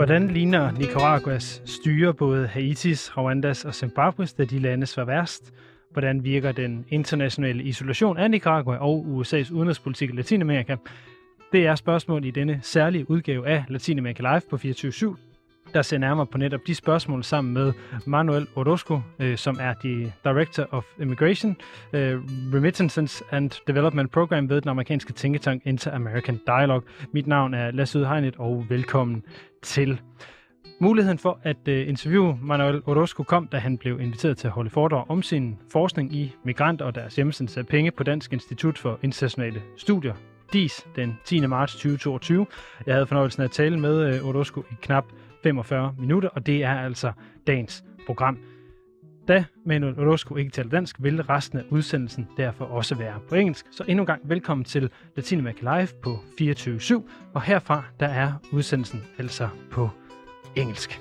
Hvordan ligner Nicaraguas styre både Haitis, Rwandas og Zimbabwes, da de landes var værst? Hvordan virker den internationale isolation af Nicaragua og USA's udenrigspolitik i Latinamerika? Det er spørgsmål i denne særlige udgave af Latinamerika LIVE på 24/7, der ser nærmere på netop de spørgsmål sammen med Manuel Orozco, som er Director of Immigration, Remittances and Development Program ved den amerikanske tænketank Inter-American Dialogue. Mit navn er Lasse Yde Hegnet, og velkommen til. Muligheden for at interviewe Manuel Orozco kom, da han blev inviteret til at holde foredrag om sin forskning i migranter og deres hjemsendelse af penge på Dansk Institut for Internationale Studier, DIS, den 10. marts 2022. Jeg havde fornøjelsen af at tale med Orozco i knap 45 minutter, og det er altså dagens program. Da Manuel Orozco ikke taler dansk, vil resten af udsendelsen derfor også være på engelsk. Så endnu en gang velkommen til Latinamerika Live på 24/7, og herfra der er udsendelsen altså på engelsk.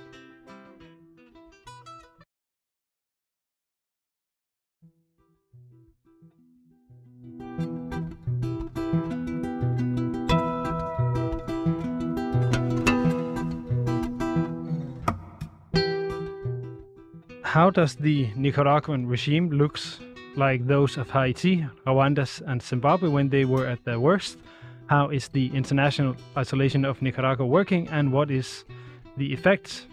How does the Nicaraguan regime looks like those of Haiti, Rwanda and Zimbabwe when they were at their worst? How is the international isolation of Nicaragua working, and what is the effect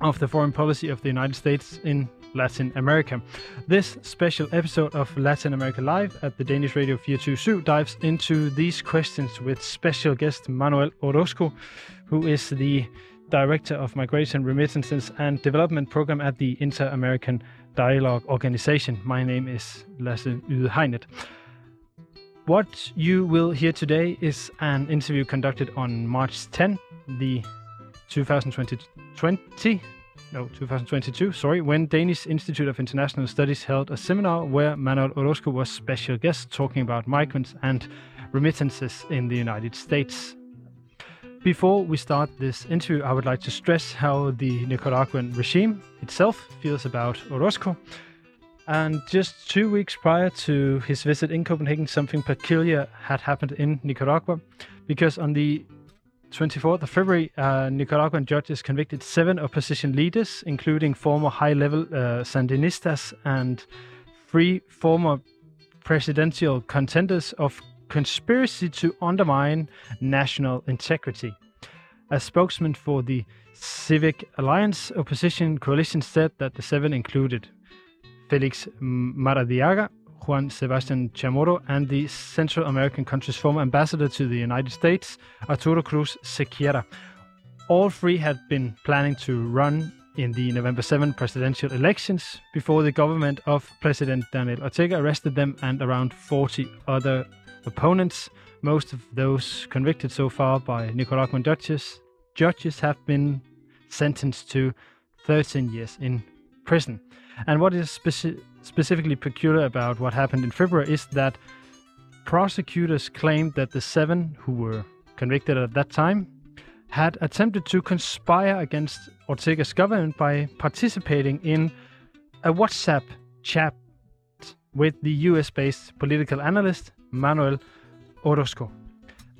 of the foreign policy of the United States in Latin America? This special episode of Latin America Live at the Danish radio 24/7 dives into these questions with special guest Manuel Orozco, who is the Director of Migration, Remittances and Development Program at the Inter-American Dialogue Organization. My name is Lasse Yde Hegnet. What you will hear today is an interview conducted on March 10, the 2022, when Danish Institute of International Studies held a seminar where Manuel Orozco was special guest talking about migrants and remittances in the United States. Before we start this interview, I would like to stress how the Nicaraguan regime itself feels about Orozco. And just 2 weeks prior to his visit in Copenhagen, something peculiar had happened in Nicaragua, because on the 24th of February, Nicaraguan judges convicted 7 opposition leaders, including former high-level Sandinistas and 3 former presidential contenders, of conspiracy to undermine national integrity. A spokesman for the Civic Alliance opposition coalition said that the 7 included Felix Maradiaga, Juan Sebastian Chamorro, and the Central American country's former ambassador to the United States, Arturo Cruz Sequeira. All 3 had been planning to run in the November 7 presidential elections before the government of President Daniel Ortega arrested them and around 40 other opponents. Most of those convicted so far by Nicaraguan judges have been sentenced to 13 years in prison. And what is specifically peculiar about what happened in February is that prosecutors claimed that the 7 who were convicted at that time had attempted to conspire against Ortega's government by participating in a WhatsApp chat with the US-based political analyst Manuel Orozco.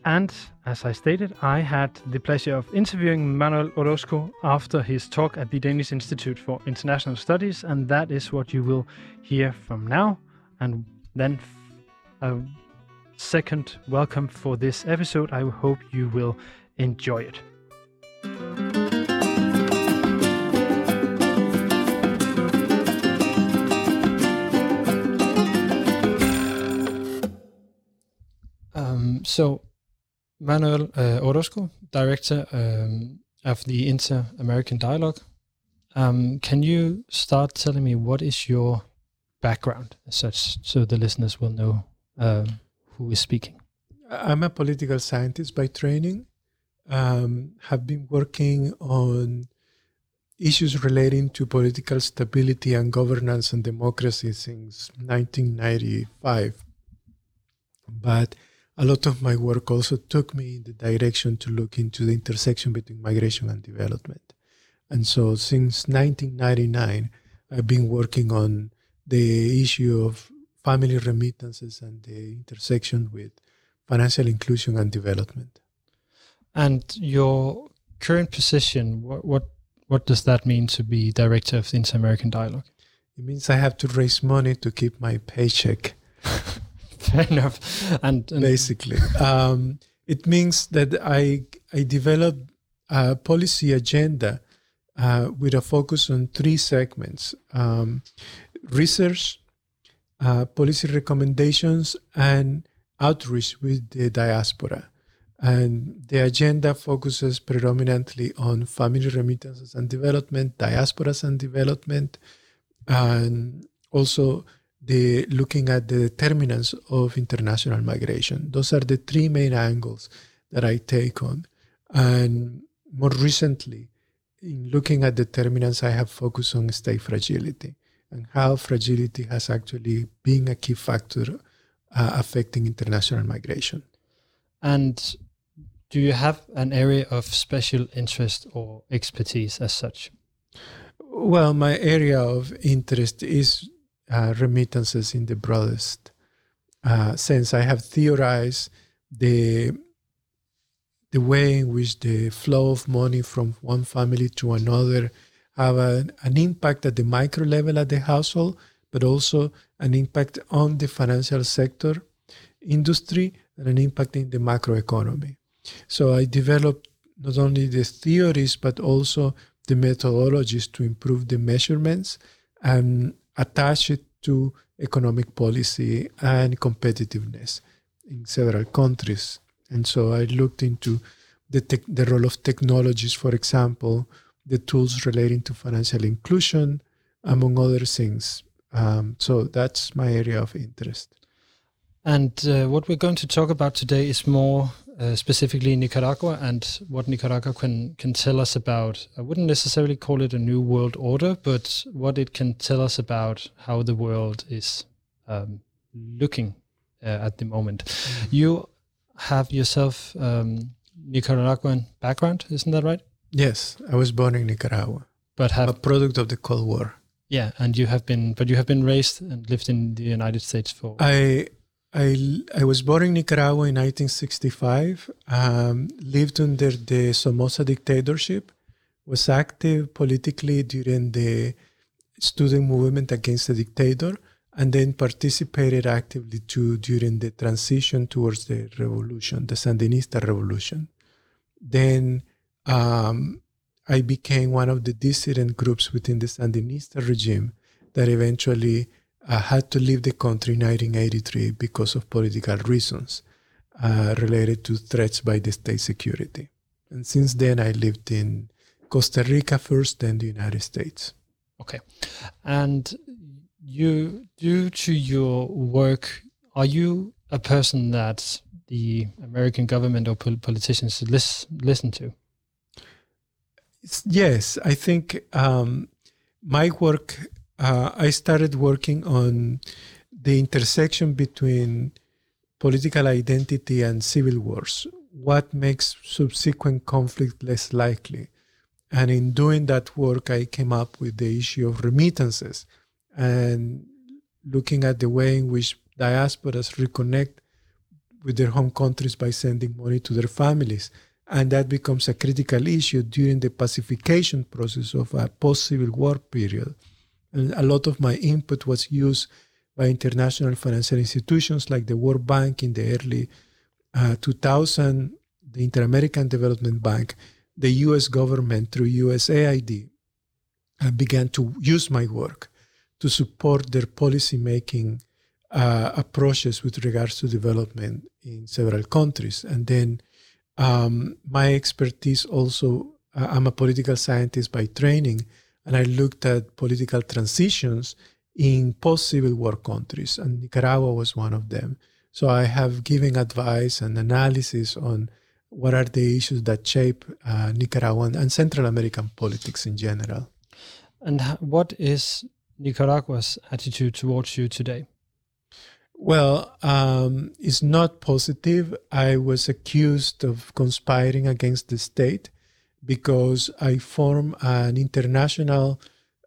And as I stated, I had the pleasure of interviewing Manuel Orozco after his talk at the Danish Institute for International Studies, and that is what you will hear from now. And then a second welcome for this episode. I hope you will enjoy it. So, Manuel Orozco, director of the Inter-American Dialogue, can you start telling me what is your background as such, so the listeners will know who is speaking? I'm a political scientist by training. Have been working on issues relating to political stability and governance and democracy since 1995. But a lot of my work also took me in the direction to look into the intersection between migration and development. And so since 1999, I've been working on the issue of family remittances and the intersection with financial inclusion and development. And your current position, what does that mean to be director of the Inter-American Dialogue? It means I have to raise money to keep my paycheck. Fair enough. And basically, it means that I develop a policy agenda with a focus on three segments: research, policy recommendations, and outreach with the diaspora. And the agenda focuses predominantly on family remittances and development, diasporas and development, and also looking at the determinants of international migration. Those are the three main angles that I take on. And more recently, in looking at determinants, I have focused on state fragility and how fragility has actually been a key factor affecting international migration. And do you have an area of special interest or expertise as such? Well, my area of interest is remittances in the broadest sense. I have theorized the way in which the flow of money from one family to another have an impact at the micro level at the household, but also an impact on the financial sector, industry, and an impact in the macroeconomy. So I developed not only the theories, but also the methodologies to improve the measurements and attach it to economic policy and competitiveness in several countries. And so I looked into the role of technologies, for example, the tools relating to financial inclusion, among other things. So that's my area of interest. And what we're going to talk about today is more specifically Nicaragua and what Nicaragua can tell us about. I wouldn't necessarily call it a new world order, but what it can tell us about how the world is looking at the moment. Mm-hmm. You have yourself Nicaraguan background, isn't that right? Yes, I was born in Nicaragua, but a product of the Cold War. Yeah, and you have been raised and lived in the United States for. I was born in Nicaragua in 1965, lived under the Somoza dictatorship, was active politically during the student movement against the dictator, and then participated actively too during the transition towards the revolution, the Sandinista revolution. Then I became one of the dissident groups within the Sandinista regime that eventually had to leave the country in 1983 because of political reasons related to threats by the state security. And since then, I lived in Costa Rica first, then the United States. Okay. And you, due to your work, are you a person that the American government or politicians listen to? Yes, I think my work... I started working on the intersection between political identity and civil wars, what makes subsequent conflict less likely. And in doing that work, I came up with the issue of remittances and looking at the way in which diasporas reconnect with their home countries by sending money to their families. And that becomes a critical issue during the pacification process of a post-Civil War period. And a lot of my input was used by international financial institutions like the World Bank in the early 2000, the Inter-American Development Bank, the U.S. government through USAID, began to use my work to support their policy-making approaches with regards to development in several countries. And then my expertise also, I'm a political scientist by training, and I looked at political transitions in post-Civil War countries, and Nicaragua was one of them. So I have given advice and analysis on what are the issues that shape Nicaraguan and Central American politics in general. And what is Nicaragua's attitude towards you today? Well, it's not positive. I was accused of conspiring against the state, because I formed an international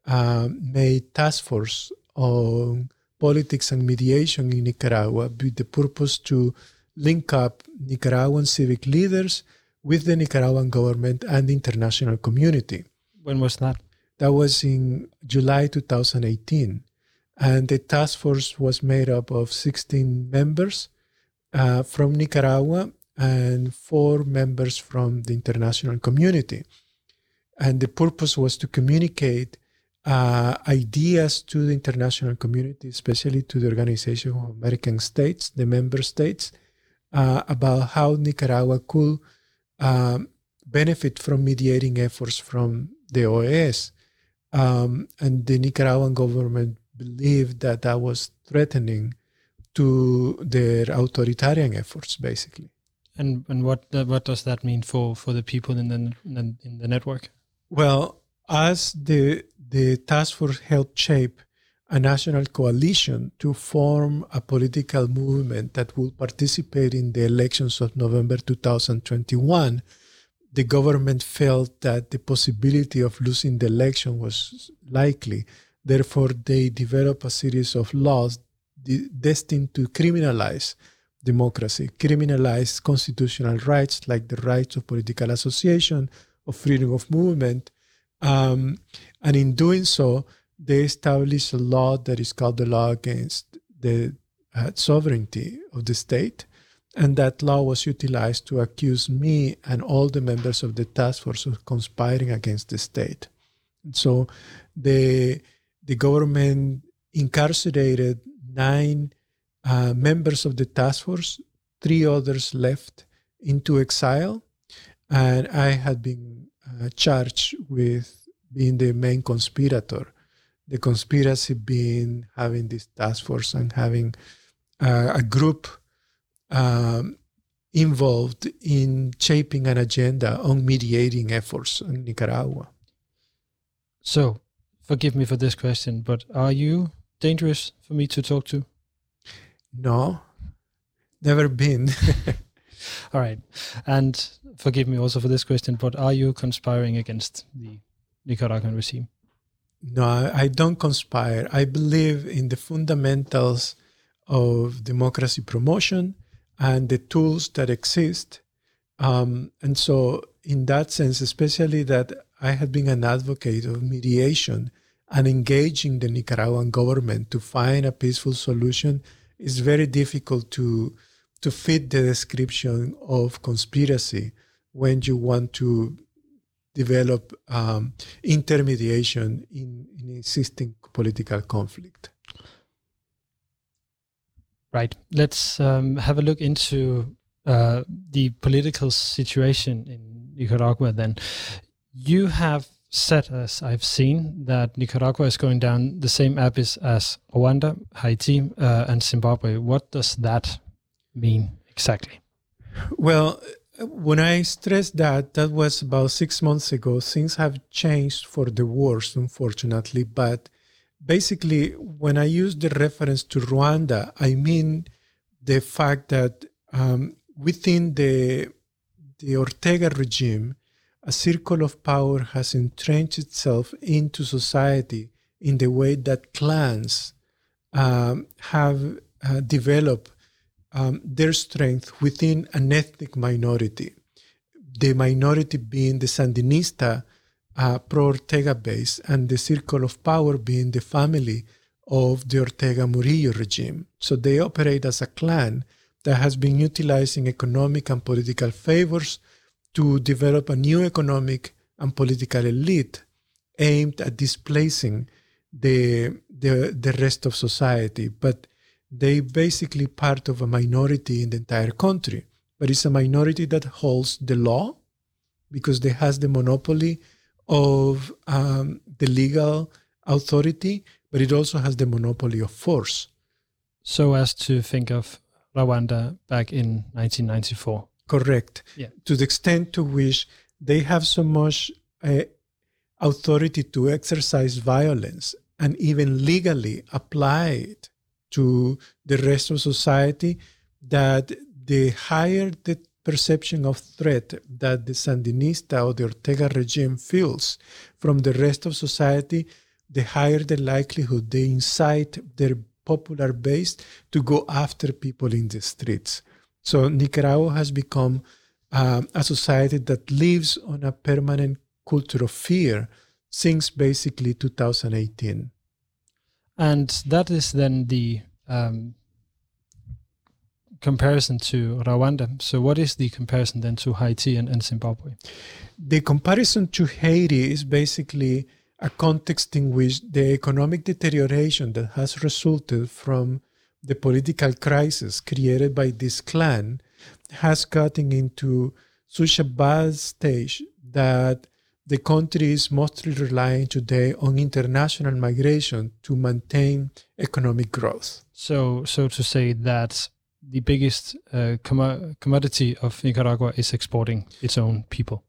made task force on politics and mediation in Nicaragua with the purpose to link up Nicaraguan civic leaders with the Nicaraguan government and the international community. When was that? That was in July 2018. And the task force was made up of 16 members from Nicaragua and 4 members from the international community. And the purpose was to communicate ideas to the international community, especially to the Organization of American States, the member states, about how Nicaragua could benefit from mediating efforts from the OAS. And the Nicaraguan government believed that that was threatening to their authoritarian efforts, basically. And what does that mean for the people in the network? Well, as the task force helped shape a national coalition to form a political movement that will participate in the elections of November 2021, the government felt that the possibility of losing the election was likely. Therefore, they developed a series of laws destined to criminalize democracy, criminalize constitutional rights like the rights of political association, of freedom of movement. And in doing so, they established a law that is called the law against the sovereignty of the state. And that law was utilized to accuse me and all the members of the task force of conspiring against the state. And so the government incarcerated 9 members of the task force, 3 others left into exile, and I had been charged with being the main conspirator. The conspiracy being having this task force and having a group involved in shaping an agenda on mediating efforts in Nicaragua. So, forgive me for this question, but are you dangerous for me to talk to? No, never been. All right. And forgive me also for this question, but are you conspiring against the Nicaraguan regime? No, I don't conspire. I believe in the fundamentals of democracy promotion and the tools that exist. And so in that sense, especially that I have been an advocate of mediation and engaging the Nicaraguan government to find a peaceful solution is very difficult to fit the description of conspiracy when you want to develop intermediation in existing political conflict. Right. Let's have a look into the political situation in Nicaragua then. You have said, as I've seen, that Nicaragua is going down the same abyss as Rwanda, Haiti, and Zimbabwe. What does that mean exactly? Well, when I stressed that was about 6 months ago. Things have changed for the worse, unfortunately. But basically, when I use the reference to Rwanda, I mean the fact that within the Ortega regime, a circle of power has entrenched itself into society in the way that clans have developed their strength within an ethnic minority, the minority being the Sandinista pro-Ortega base, and the circle of power being the family of the Ortega-Murillo regime. So they operate as a clan that has been utilizing economic and political favors to develop a new economic and political elite aimed at displacing the rest of society. But they basically part of a minority in the entire country, but it's a minority that holds the law because they has the monopoly of the legal authority, but it also has the monopoly of force. So as to think of Rwanda back in 1994. Correct. Yeah. To the extent to which they have so much authority to exercise violence and even legally apply it to the rest of society, that the higher the perception of threat that the Sandinista or the Ortega regime feels from the rest of society, the higher the likelihood they incite their popular base to go after people in the streets. So Nicaragua has become a society that lives on a permanent culture of fear since basically 2018. And that is then the comparison to Rwanda. So what is the comparison then to Haiti and Zimbabwe? The comparison to Haiti is basically a context in which the economic deterioration that has resulted from the political crisis created by this clan has gotten into such a bad stage that the country is mostly relying today on international migration to maintain economic growth. So to say that the biggest commodity of Nicaragua is exporting its own people.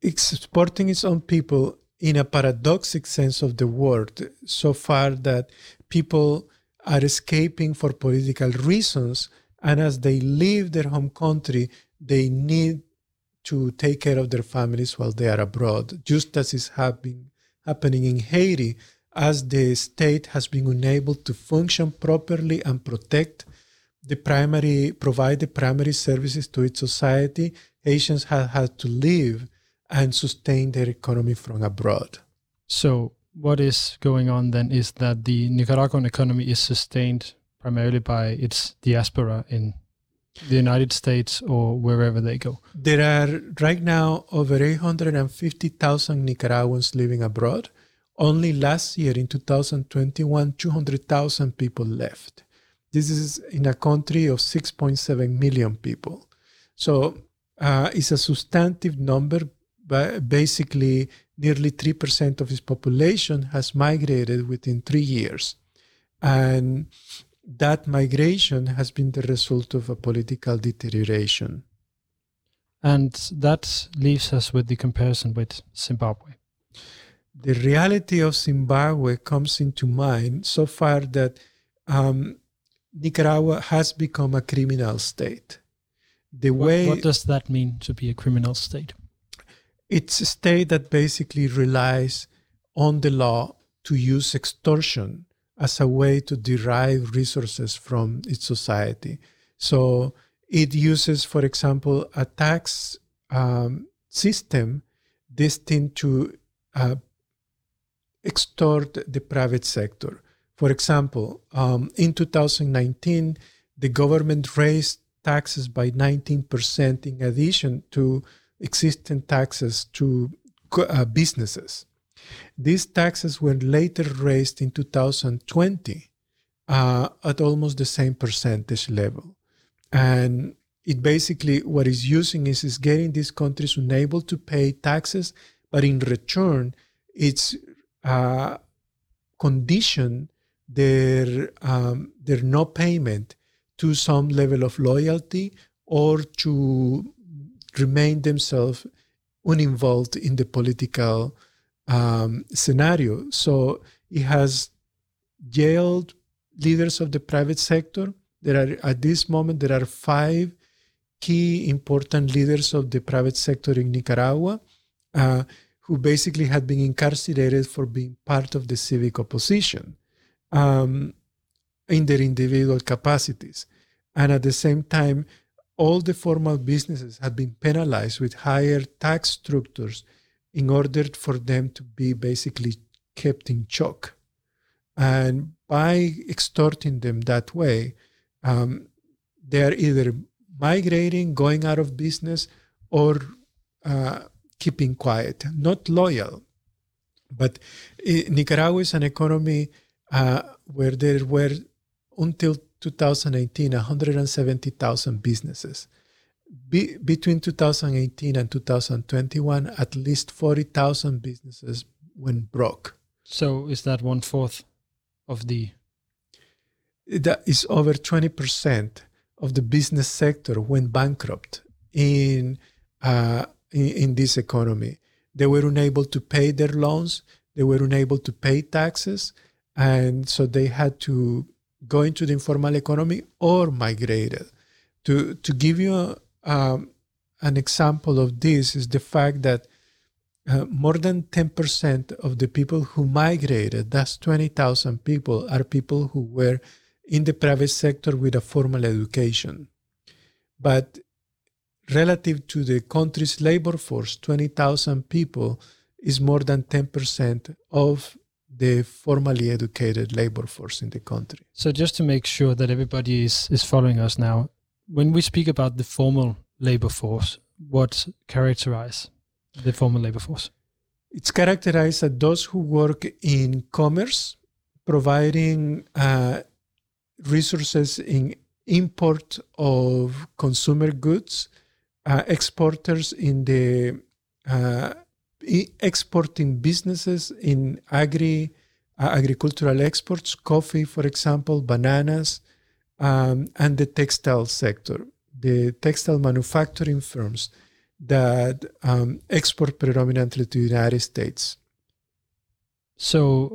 Exporting its own people in a paradoxic sense of the word, so far that people are escaping for political reasons, and as they leave their home country, they need to take care of their families while they are abroad, just as is happening in Haiti, as the state has been unable to function properly and provide the primary services to its society. Haitians have had to live and sustain their economy from abroad. So what is going on then is that the Nicaraguan economy is sustained primarily by its diaspora in the United States or wherever they go. There are right now over 850,000 Nicaraguans living abroad. Only last year in 2021, 200,000 people left. This is in a country of 6.7 million people. So it's a substantive number, but basically nearly 3% of its population has migrated within 3 years. And that migration has been the result of a political deterioration. And that leaves us with the comparison with Zimbabwe. The reality of Zimbabwe comes into mind so far that Nicaragua has become a criminal state. What does that mean to be a criminal state? It's a state that basically relies on the law to use extortion as a way to derive resources from its society. So it uses, for example, a tax system destined to extort the private sector. For example, in 2019, the government raised taxes by 19% in addition to existing taxes to businesses. These taxes were later raised in 2020 at almost the same percentage level. And it basically, what it's using is getting these countries unable to pay taxes, but in return, it's conditioned their no payment to some level of loyalty or to remain themselves uninvolved in the political scenario. So it has jailed leaders of the private sector. At this moment, there are 5 key important leaders of the private sector in Nicaragua who basically had been incarcerated for being part of the civic opposition in their individual capacities. And at the same time, all the formal businesses had been penalized with higher tax structures in order for them to be basically kept in check. And by extorting them that way, they are either migrating, going out of business, or keeping quiet, not loyal. But Nicaragua is an economy where there were, until 2018, 170,000 businesses. Between 2018 and 2021, at least 40,000 businesses went broke. So is that 1/4 of the... That is over 20% of the business sector went bankrupt in this economy. They were unable to pay their loans. They were unable to pay taxes. And so they had to go into the informal economy or migrated. To give you an example of this is the fact that more than 10% of the people who migrated, that's 20,000 people, are people who were in the private sector with a formal education. But relative to the country's labor force, 20,000 people, is more than 10% of the formally educated labor force in the country. So just to make sure that everybody is following us now, when we speak about the formal labor force, what characterize the formal labor force? It's characterized as those who work in commerce, providing resources in import of consumer goods, exporters in the exporting businesses in agricultural exports, coffee, for example, bananas, and the textile sector, the textile manufacturing firms that export predominantly to the United States. So,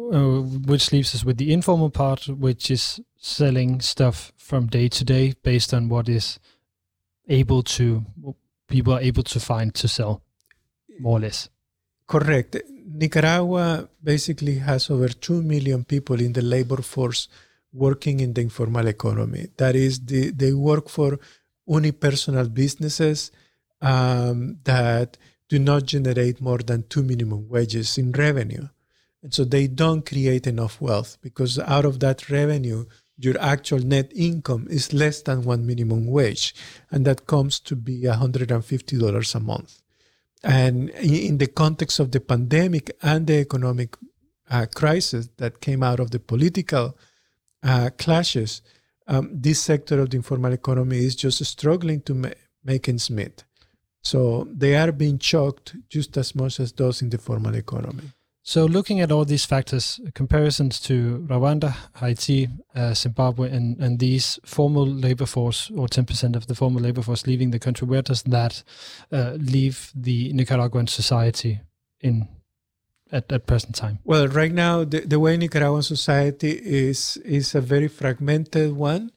which leaves us with the informal part, which is selling stuff from day to day based on what people are able to find to sell, more or less. Correct. Nicaragua basically has over 2 million people in the labor force working in the informal economy. That is, they work for unipersonal businesses that do not generate more than 2 minimum wages in revenue. And so they don't create enough wealth because out of that revenue, your actual net income is less than one minimum wage. And that comes to be $150 a month. And in the context of the pandemic and the economic crisis that came out of the political clashes, this sector of the informal economy is just struggling to make ends meet. So they are being choked just as much as those in the formal economy. So looking at all these factors, comparisons to Rwanda, Haiti, Zimbabwe, and these formal labor force or 10% of the formal labor force leaving the country, where does that leave the Nicaraguan society at present time? Well, right now, the way Nicaraguan society is a very fragmented one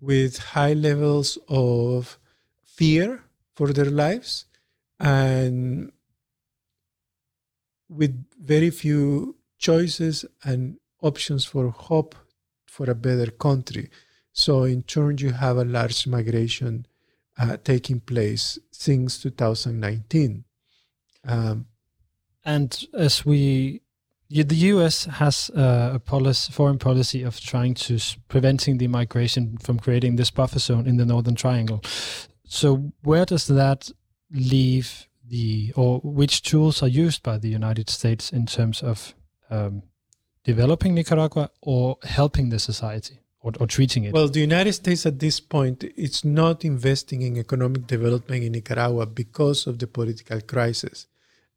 with high levels of fear for their lives and with very few choices and options for hope for a better country. So in turn, you have a large migration taking place since 2019. The US has foreign policy of trying to preventing the migration from creating this buffer zone in the Northern Triangle. So where does that leave which tools are used by the United States in terms of developing Nicaragua or helping the society or treating it? Well, the United States at this point, it's not investing in economic development in Nicaragua because of the political crisis.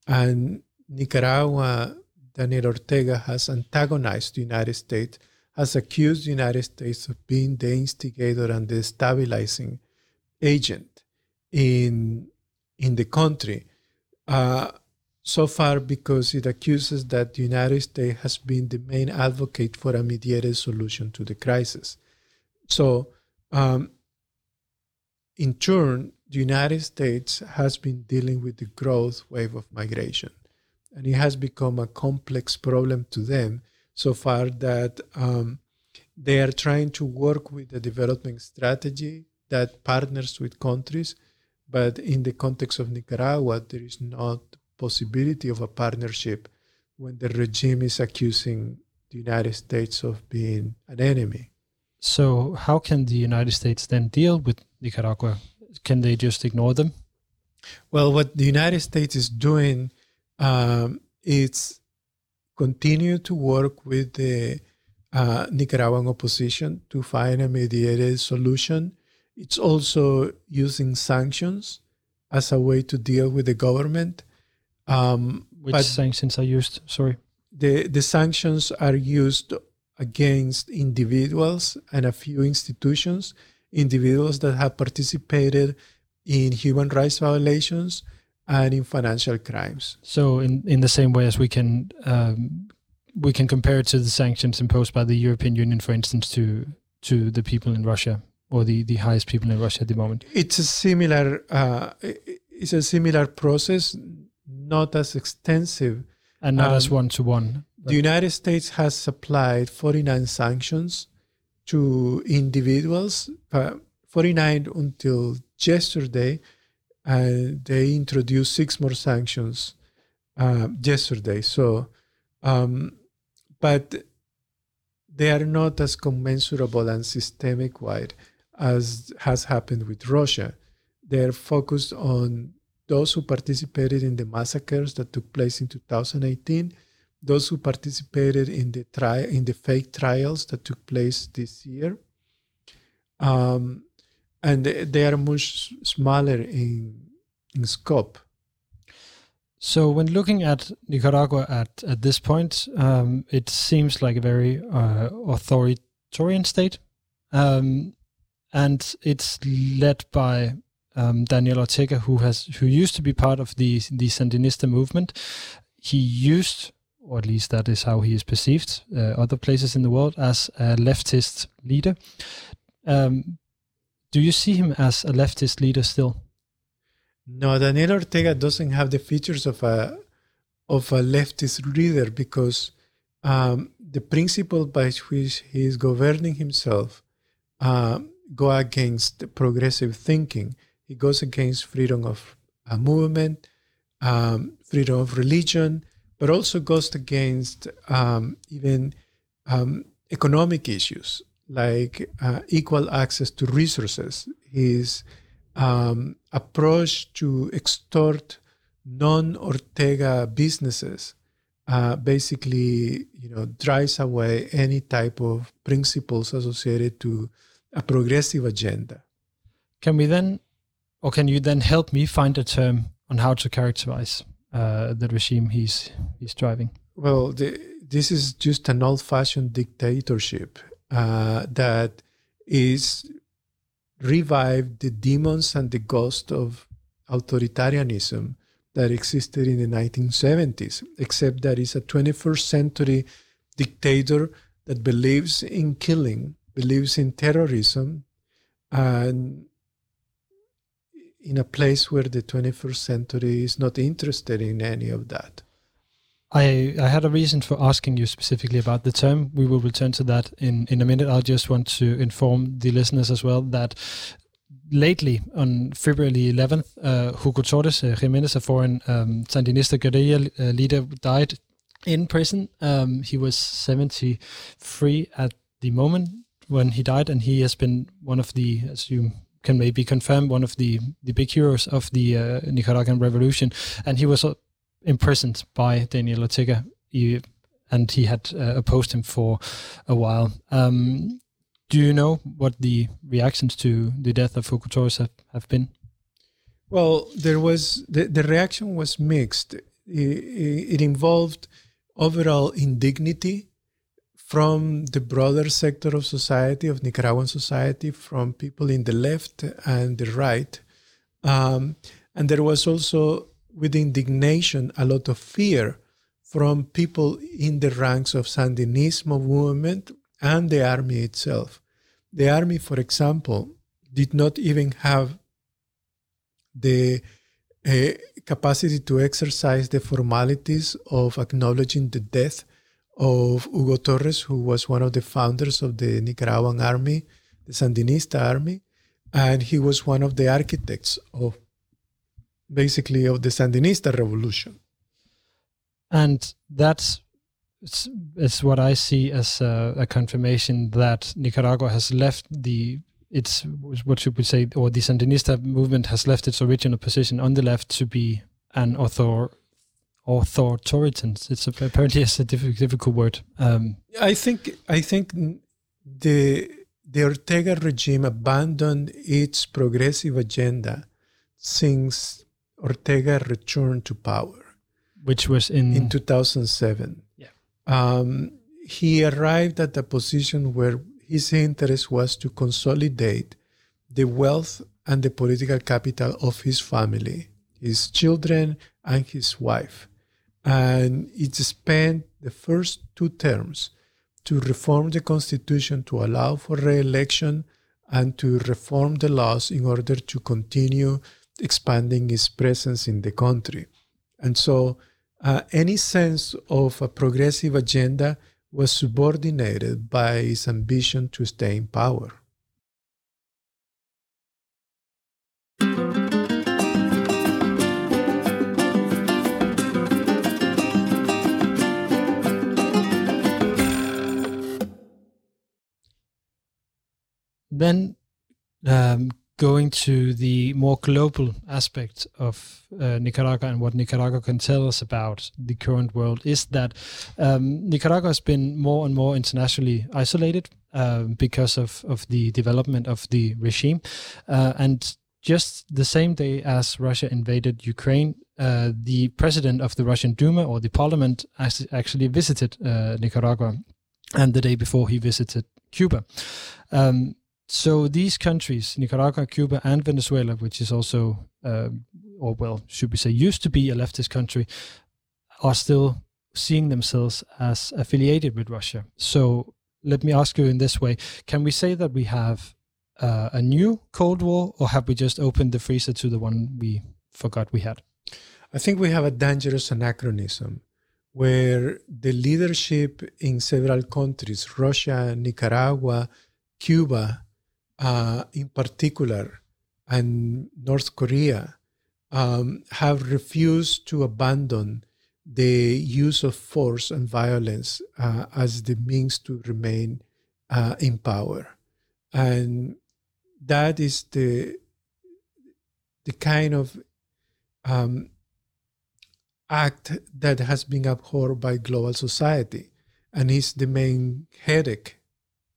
And Nicaragua, Daniel Ortega has antagonized the United States, has accused the United States of being the instigator and the stabilizing agent in the country, so far because it accuses that the United States has been the main advocate for a mediated solution to the crisis. So, in turn, the United States has been dealing with the growth wave of migration, and it has become a complex problem to them so far that they are trying to work with a development strategy that partners with countries. But in the context of Nicaragua, there is not possibility of a partnership when the regime is accusing the United States of being an enemy. So how can the United States then deal with Nicaragua? Can they just ignore them? Well, what the United States is doing is continue to work with the Nicaraguan opposition to find a mediated solution. It's also using sanctions as a way to deal with the government. Which sanctions are used? Sorry. The sanctions are used against individuals and a few institutions, individuals that have participated in human rights violations and in financial crimes. So in the same way as we can compare it to the sanctions imposed by the European Union, for instance, to the people in Russia. Or the highest people in Russia at the moment. It's a similar process, not as extensive and not as one to one. The United States has applied 49 sanctions to individuals, 49 until yesterday, They introduced 6 more sanctions yesterday. So, but they are not as commensurable and systemic-wide as has happened with Russia. They are focused on those who participated in the massacres that took place in 2018, those who participated in the fake trials that took place this year. And they are much smaller in scope. So when looking at Nicaragua at this point, it seems like a very authoritarian state. And it's led by Daniel Ortega, who used to be part of the Sandinista movement. He used, or at least that is how he is perceived, other places in the world, as a leftist leader. Do you see him as a leftist leader still? No, Daniel Ortega doesn't have the features of a leftist leader because the principle by which he is governing himself go against progressive thinking. He goes against freedom of movement, freedom of religion, but also goes against even economic issues like equal access to resources. His approach to extort non-Ortega businesses basically, drives away any type of principles associated to a progressive agenda. Can you then help me find a term on how to characterize the regime he's driving? Well, this is just an old-fashioned dictatorship that is revived the demons and the ghost of authoritarianism that existed in the 1970s, except that it's a 21st century dictator that believes in killing, believes in terrorism, and in a place where the 21st century is not interested in any of that. I had a reason for asking you specifically about the term. We will return to that in a minute. I just want to inform the listeners as well that lately, on February 11th, Hugo Torres Jimenez, a foreign Sandinista guerrilla leader, died in prison. He was 73 at the moment when he died, and he has been one of the, as you can maybe confirm, one of the big heroes of the Nicaraguan revolution. And he was imprisoned by Daniel Ortega, and he had opposed him for a while. Do you know what the reactions to the death of Hugo Torres have been? Well, there was the reaction was mixed. It involved overall indignity from the broader sector of society, of Nicaraguan society, from people in the left and the right. And there was also, with indignation, a lot of fear from people in the ranks of Sandinismo movement and the army itself. The army, for example, did not even have the capacity to exercise the formalities of acknowledging the death of Hugo Torres, who was one of the founders of the Nicaraguan army, the Sandinista army, and he was one of the architects of basically of the Sandinista revolution. And that's what I see as a confirmation that Nicaragua has left the Sandinista movement has left its original position on the left to be an authoritarian. It's apparently a difficult word. I think the Ortega regime abandoned its progressive agenda since Ortega returned to power, which was in 2007. Yeah. He arrived at a position where his interest was to consolidate the wealth and the political capital of his family, his children and his wife. And it spent the first 2 terms to reform the constitution to allow for re-election and to reform the laws in order to continue expanding its presence in the country. And so any sense of a progressive agenda was subordinated by its ambition to stay in power. Then going to the more global aspect of Nicaragua and what Nicaragua can tell us about the current world is that Nicaragua has been more and more internationally isolated because of the development of the regime. And just the same day as Russia invaded Ukraine, the president of the Russian Duma, or the parliament, actually visited Nicaragua, and the day before he visited Cuba. So these countries, Nicaragua, Cuba, and Venezuela, which is also, or well, should we say, used to be a leftist country, are still seeing themselves as affiliated with Russia. So let me ask you in this way, can we say that we have a new Cold War, or have we just opened the freezer to the one we forgot we had? I think we have a dangerous anachronism where the leadership in several countries, Russia, Nicaragua, Cuba, in particular, and North Korea, have refused to abandon the use of force and violence as the means to remain in power. And that is the kind of act that has been abhorred by global society, and is the main headache,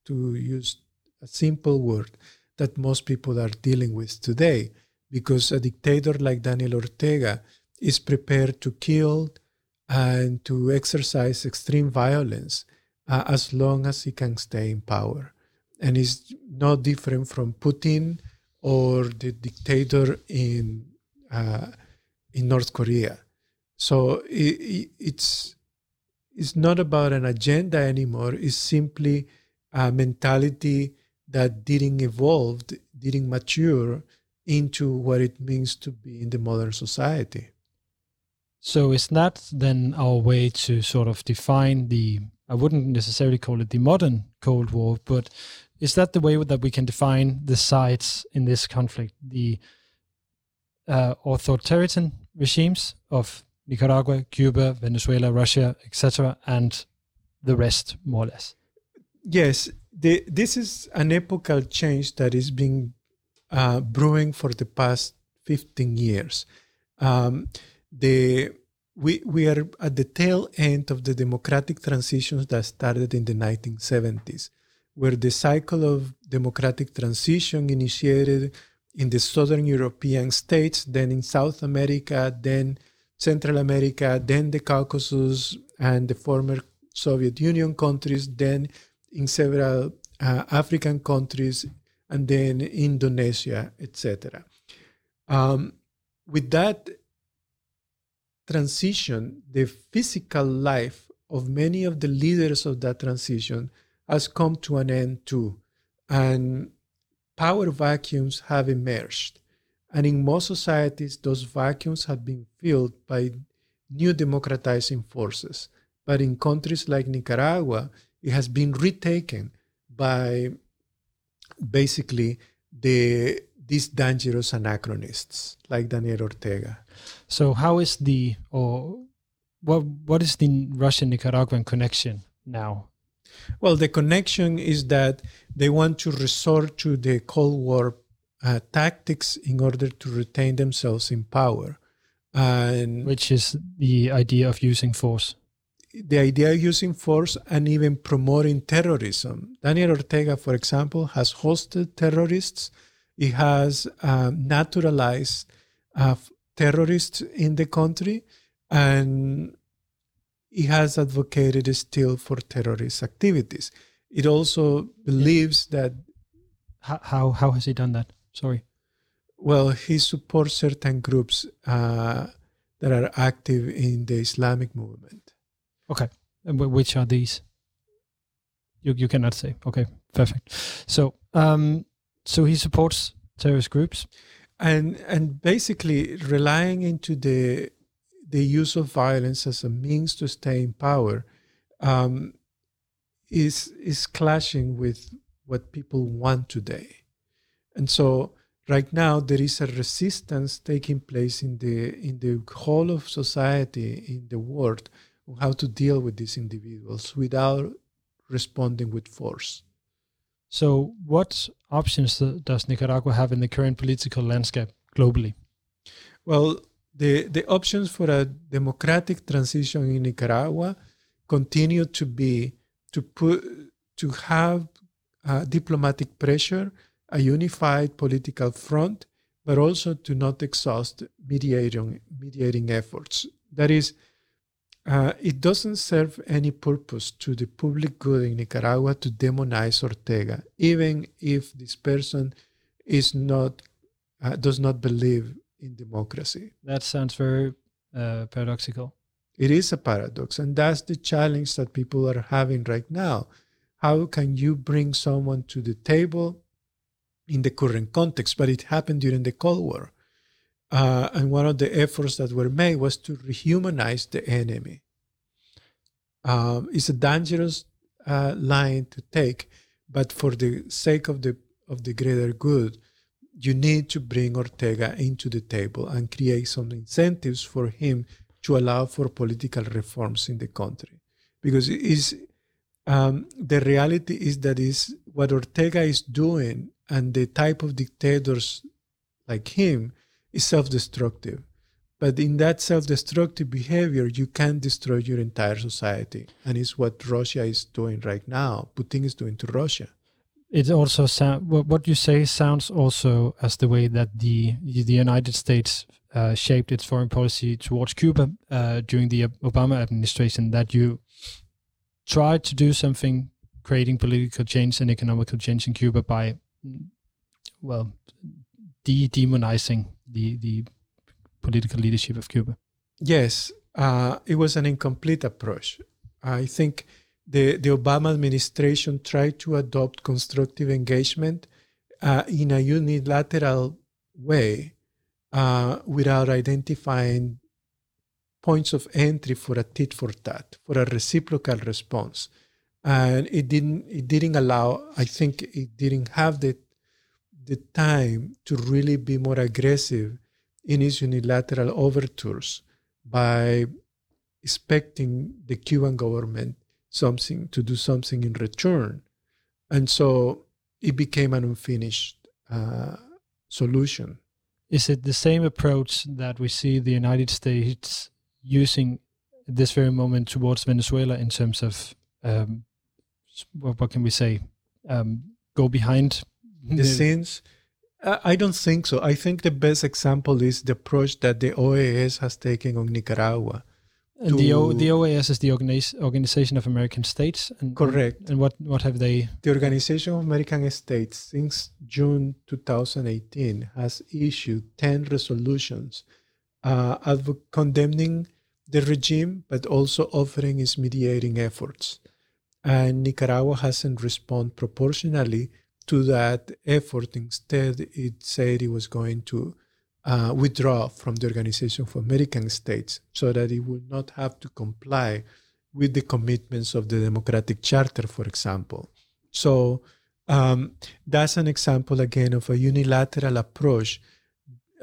to use a simple word, that most people are dealing with today, because a dictator like Daniel Ortega is prepared to kill and to exercise extreme violence as long as he can stay in power. And it's no different from Putin or the dictator in North Korea. So it's not about an agenda anymore. It's simply a mentality that didn't evolve, didn't mature into what it means to be in the modern society. So is that then our way to sort of define the, I wouldn't necessarily call it the modern Cold War, but is that the way that we can define the sides in this conflict, the authoritarian regimes of Nicaragua, Cuba, Venezuela, Russia, etc., and the rest, more or less? Yes, this is an epochal change that has been brewing for the past 15 years. We are at the tail end of the democratic transitions that started in the 1970s, where the cycle of democratic transition initiated in the southern European states, then in South America, then Central America, then the Caucasus and the former Soviet Union countries, then in several African countries, and then Indonesia, etc. With that transition, the physical life of many of the leaders of that transition has come to an end too, and power vacuums have emerged. And in most societies, those vacuums have been filled by new democratizing forces. But in countries like Nicaragua, it has been retaken by basically these dangerous anachronists like Daniel Ortega. So how is what is the Russian-Nicaraguan connection now? Well, the connection is that they want to resort to the Cold War tactics in order to retain themselves in power. Which is the idea of using force. The idea of using force and even promoting terrorism. Daniel Ortega, for example, has hosted terrorists. He has naturalized terrorists in the country, and he has advocated still for terrorist activities. It also believes that... How has he done that? Sorry. Well, he supports certain groups that are active in the Islamic movement. Okay, which are these? You cannot say. Okay, perfect. So so he supports terrorist groups, and basically relying into the use of violence as a means to stay in power is clashing with what people want today, and so right now there is a resistance taking place in the whole of society in the world. How to deal with these individuals without responding with force. So what options does Nicaragua have in the current political landscape globally? Well, the options for a democratic transition in Nicaragua continue to be to have diplomatic pressure, a unified political front, but also to not exhaust mediating efforts. That is, it doesn't serve any purpose to the public good in Nicaragua to demonize Ortega, even if this person is not does not believe in democracy. That sounds very paradoxical. It is a paradox, and that's the challenge that people are having right now. How can you bring someone to the table in the current context? But it happened during the Cold War. And one of the efforts that were made was to rehumanize the enemy. It's a dangerous line to take, but for the sake of the greater good, you need to bring Ortega into the table and create some incentives for him to allow for political reforms in the country. Because it is, the reality is that is what Ortega is doing, and the type of dictators like him is self-destructive. But in that self-destructive behavior, you can destroy your entire society. And it's what Russia is doing right now. Putin is doing to Russia. It also what you say sounds also as the way that the United States shaped its foreign policy towards Cuba during the Obama administration, that you tried to do something, creating political change and economical change in Cuba by, well, demonizing the political leadership of Cuba. Yes, it was an incomplete approach. I think the Obama administration tried to adopt constructive engagement in a unilateral way without identifying points of entry for a tit for tat, for a reciprocal response. And it didn't allow, I think it didn't have the time to really be more aggressive in its unilateral overtures by expecting the Cuban government to do something in return. And so it became an unfinished solution. Is it the same approach that we see the United States using at this very moment towards Venezuela in terms of, what can we say, go behind the scenes? I don't think so. I think the best example is the approach that the OAS has taken on Nicaragua. And the OAS is the Organization of American States? And, correct. And what have they... The Organization of American States, since June 2018, has issued 10 resolutions condemning the regime, but also offering its mediating efforts. And Nicaragua hasn't responded proportionally to that effort. Instead, it said it was going to withdraw from the Organization of American States so that it would not have to comply with the commitments of the Democratic Charter, for example. So that's an example, again, of a unilateral approach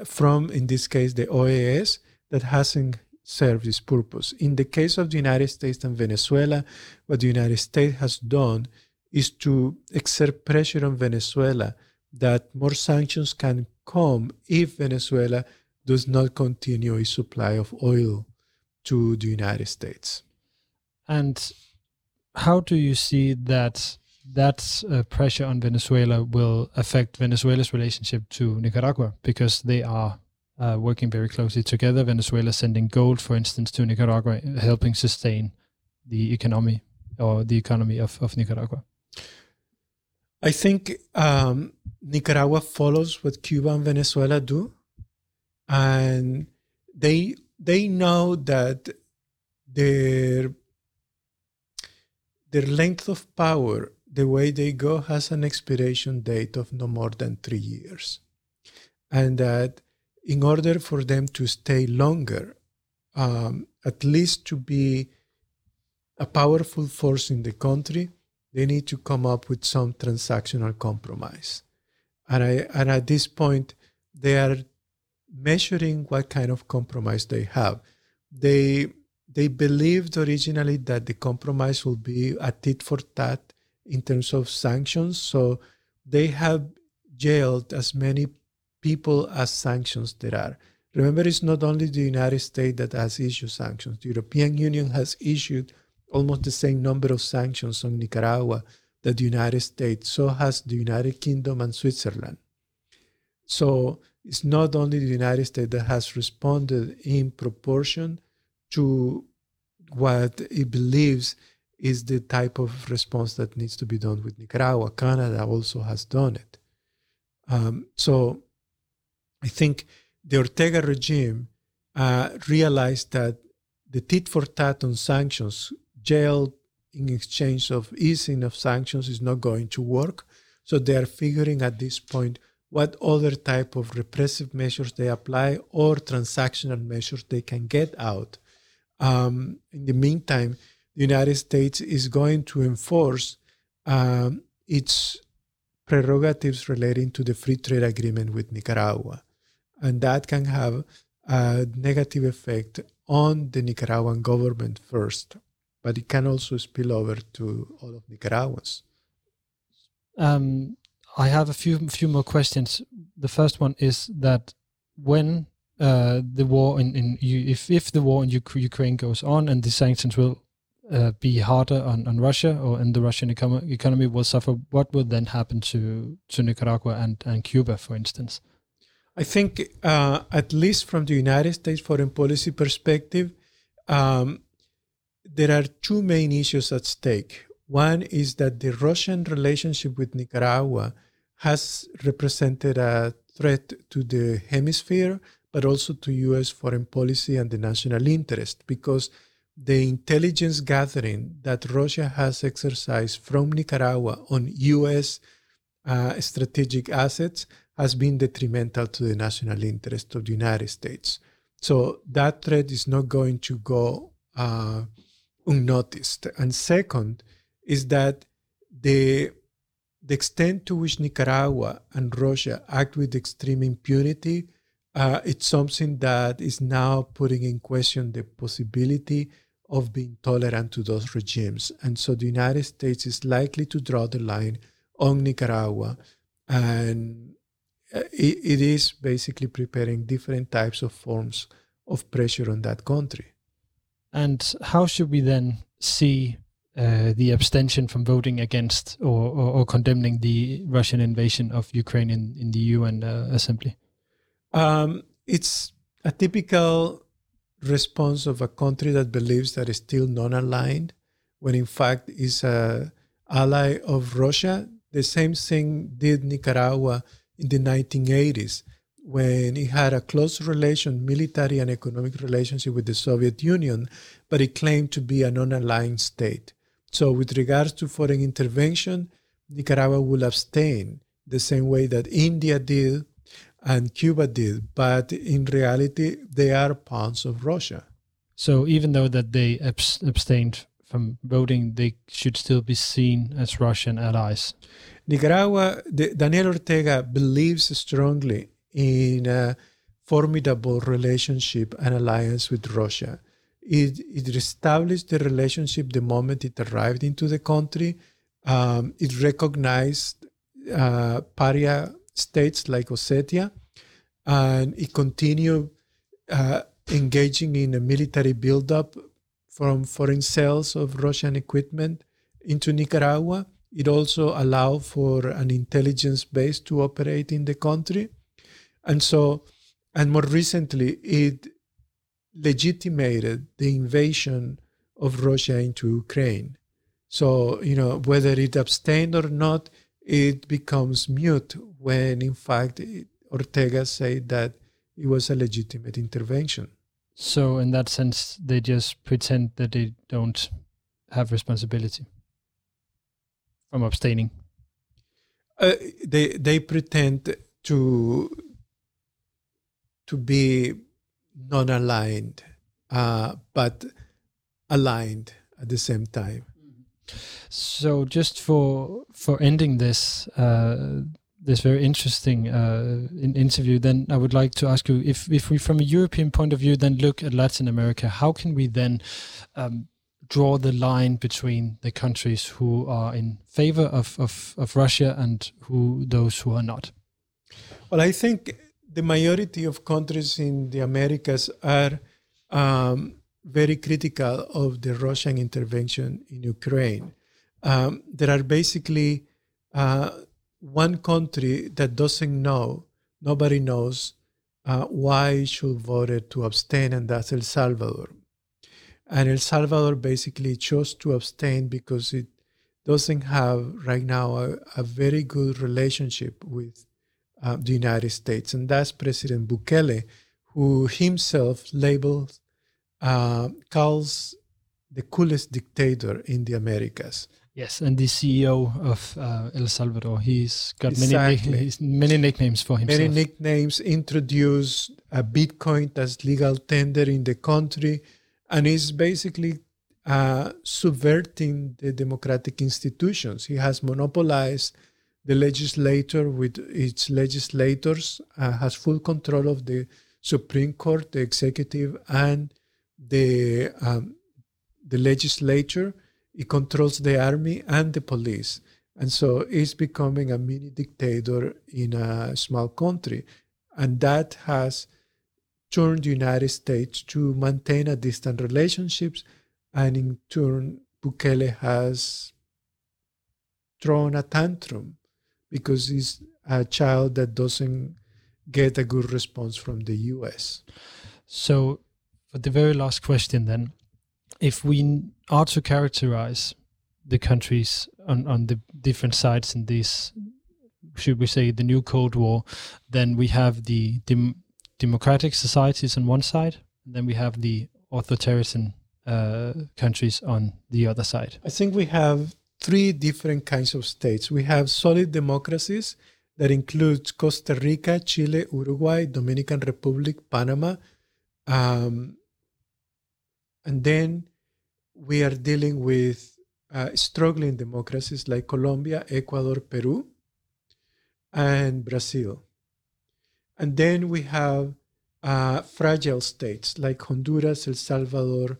from, in this case, the OAS that hasn't served its purpose. In the case of the United States and Venezuela, what the United States has done is to exert pressure on Venezuela that more sanctions can come if Venezuela does not continue its supply of oil to the United States. And how do you see that pressure on Venezuela will affect Venezuela's relationship to Nicaragua? Because they are working very closely together. Venezuela sending gold, for instance, to Nicaragua, helping sustain the economy of Nicaragua. I think Nicaragua follows what Cuba and Venezuela do, and they know that their length of power, the way they go, has an expiration date of no more than 3 years, and that in order for them to stay longer, at least to be a powerful force in the country, they need to come up with some transactional compromise. And at this point, they are measuring what kind of compromise they have. They believed originally that the compromise will be a tit for tat in terms of sanctions. So they have jailed as many people as sanctions there are. Remember, it's not only the United States that has issued sanctions. The European Union has issued almost the same number of sanctions on Nicaragua that the United States. So has the United Kingdom and Switzerland. So it's not only the United States that has responded in proportion to what it believes is the type of response that needs to be done with Nicaragua. Canada also has done it. So I think the Ortega regime realized that the tit for tat on sanctions, jail in exchange of easing of sanctions, is not going to work. So they are figuring at this point what other type of repressive measures they apply or transactional measures they can get out. In the meantime, the United States is going to enforce its prerogatives relating to the free trade agreement with Nicaragua. And that can have a negative effect on the Nicaraguan government first, but it can also spill over to all of Nicaraguans. I have a few more questions. The first one is that when the war if the war in Ukraine goes on and the sanctions will be harder on Russia, or and the Russian economy will suffer, what will then happen to Nicaragua and Cuba, for instance? I think, at least from the United States foreign policy perspective, there are two main issues at stake. One is that the Russian relationship with Nicaragua has represented a threat to the hemisphere, but also to U.S. foreign policy and the national interest, because the intelligence gathering that Russia has exercised from Nicaragua on U.S. Strategic assets has been detrimental to the national interest of the United States. So that threat is not going to go unnoticed. And second is that the extent to which Nicaragua and Russia act with extreme impunity, it's something that is now putting in question the possibility of being tolerant to those regimes. And so the United States is likely to draw the line on Nicaragua, and it is basically preparing different types of forms of pressure on that country. And how should we then see the abstention from voting against or condemning the Russian invasion of Ukraine in the UN Assembly? It's a typical response of a country that believes that it's still non-aligned, when in fact is an ally of Russia. The same thing did Nicaragua in the 1980s, when it had a close military and economic relationship with the Soviet Union, but it claimed to be a non-aligned state. So with regards to foreign intervention, Nicaragua will abstain the same way that India did and Cuba did, but in reality, they are pawns of Russia. So even though that they abstained from voting, they should still be seen as Russian allies. Nicaragua, Daniel Ortega believes strongly in a formidable relationship and alliance with Russia. It established the relationship the moment it arrived into the country. It recognized paria states like Ossetia, and it continued engaging in a military buildup from foreign sales of Russian equipment into Nicaragua. It also allowed for an intelligence base to operate in the country. And more recently, it legitimated the invasion of Russia into Ukraine. So, whether it abstained or not, it becomes mute when, in fact, Ortega said that it was a legitimate intervention. So, in that sense, they just pretend that they don't have responsibility from abstaining. They pretend to be non-aligned, but aligned at the same time. So, just for ending this very interesting interview, then I would like to ask you, if we, from a European point of view, then look at Latin America, how can we then draw the line between the countries who are in favor of Russia and those who are not? Well, I think the majority of countries in the Americas are very critical of the Russian intervention in Ukraine. There are basically one country that doesn't know, nobody knows why she voted to abstain, and that's El Salvador. And El Salvador basically chose to abstain because it doesn't have right now a very good relationship with the United States. And that's President Bukele, who himself calls the coolest dictator in the Americas. Yes, and the CEO of El Salvador, he's got many nicknames for himself. Many nicknames, introduced a Bitcoin as legal tender in the country, and is basically subverting the democratic institutions. He has monopolized the legislature with its legislators, has full control of the Supreme Court, the executive, and the legislature. It controls the army and the police. And so it's becoming a mini dictator in a small country. And that has turned the United States to maintain a distant relationship. And in turn, Bukele has thrown a tantrum because he's a child that doesn't get a good response from the US. So for the very last question then, if we are to characterize the countries on the different sides in this, should we say, the new Cold War, then we have the democratic societies on one side, and then we have the authoritarian countries on the other side. I think we have three different kinds of states. We have solid democracies that include Costa Rica, Chile, Uruguay, Dominican Republic, Panama, and then we are dealing with struggling democracies like Colombia, Ecuador, Peru, and Brazil. And then we have fragile states like Honduras, El Salvador,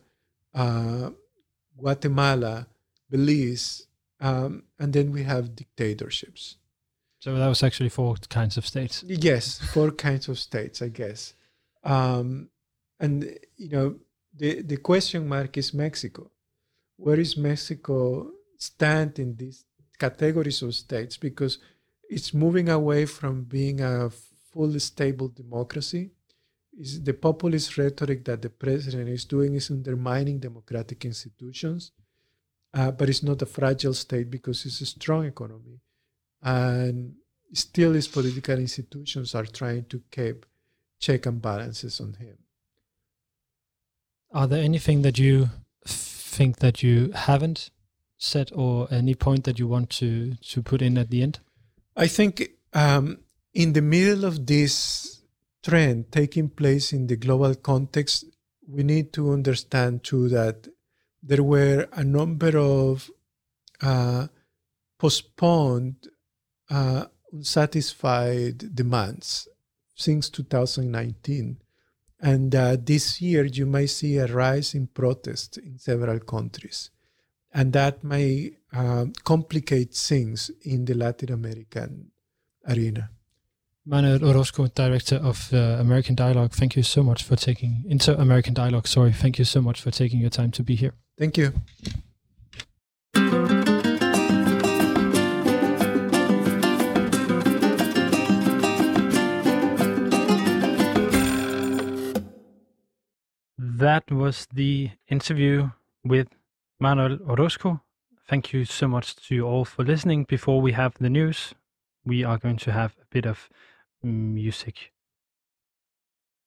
Guatemala, Belize, and then we have dictatorships. So that was actually four kinds of states. Yes, four kinds of states, I guess. And, you know, the question mark is Mexico. Where is Mexico stand in these categories of states? Because it's moving away from being a full stable democracy. It's the populist rhetoric that the president is doing is undermining democratic institutions, but it's not a fragile state because it's a strong economy. And still his political institutions are trying to keep check and balances on him. Are there anything that you think that you haven't said or any point that you want to put in at the end? I think in the middle of this trend taking place in the global context, we need to understand too that there were a number of postponed, unsatisfied demands since 2019. And this year, you may see a rise in protests in several countries. And that may complicate things in the Latin American arena. Manuel Orozco, Director of American Dialogue, thank you so much for taking... Inter-American Dialogue, sorry. Thank you so much for taking your time to be here. Thank you. That was the interview with Manuel Orozco. Thank you so much to you all for listening. Before we have the news, we are going to have a bit of music.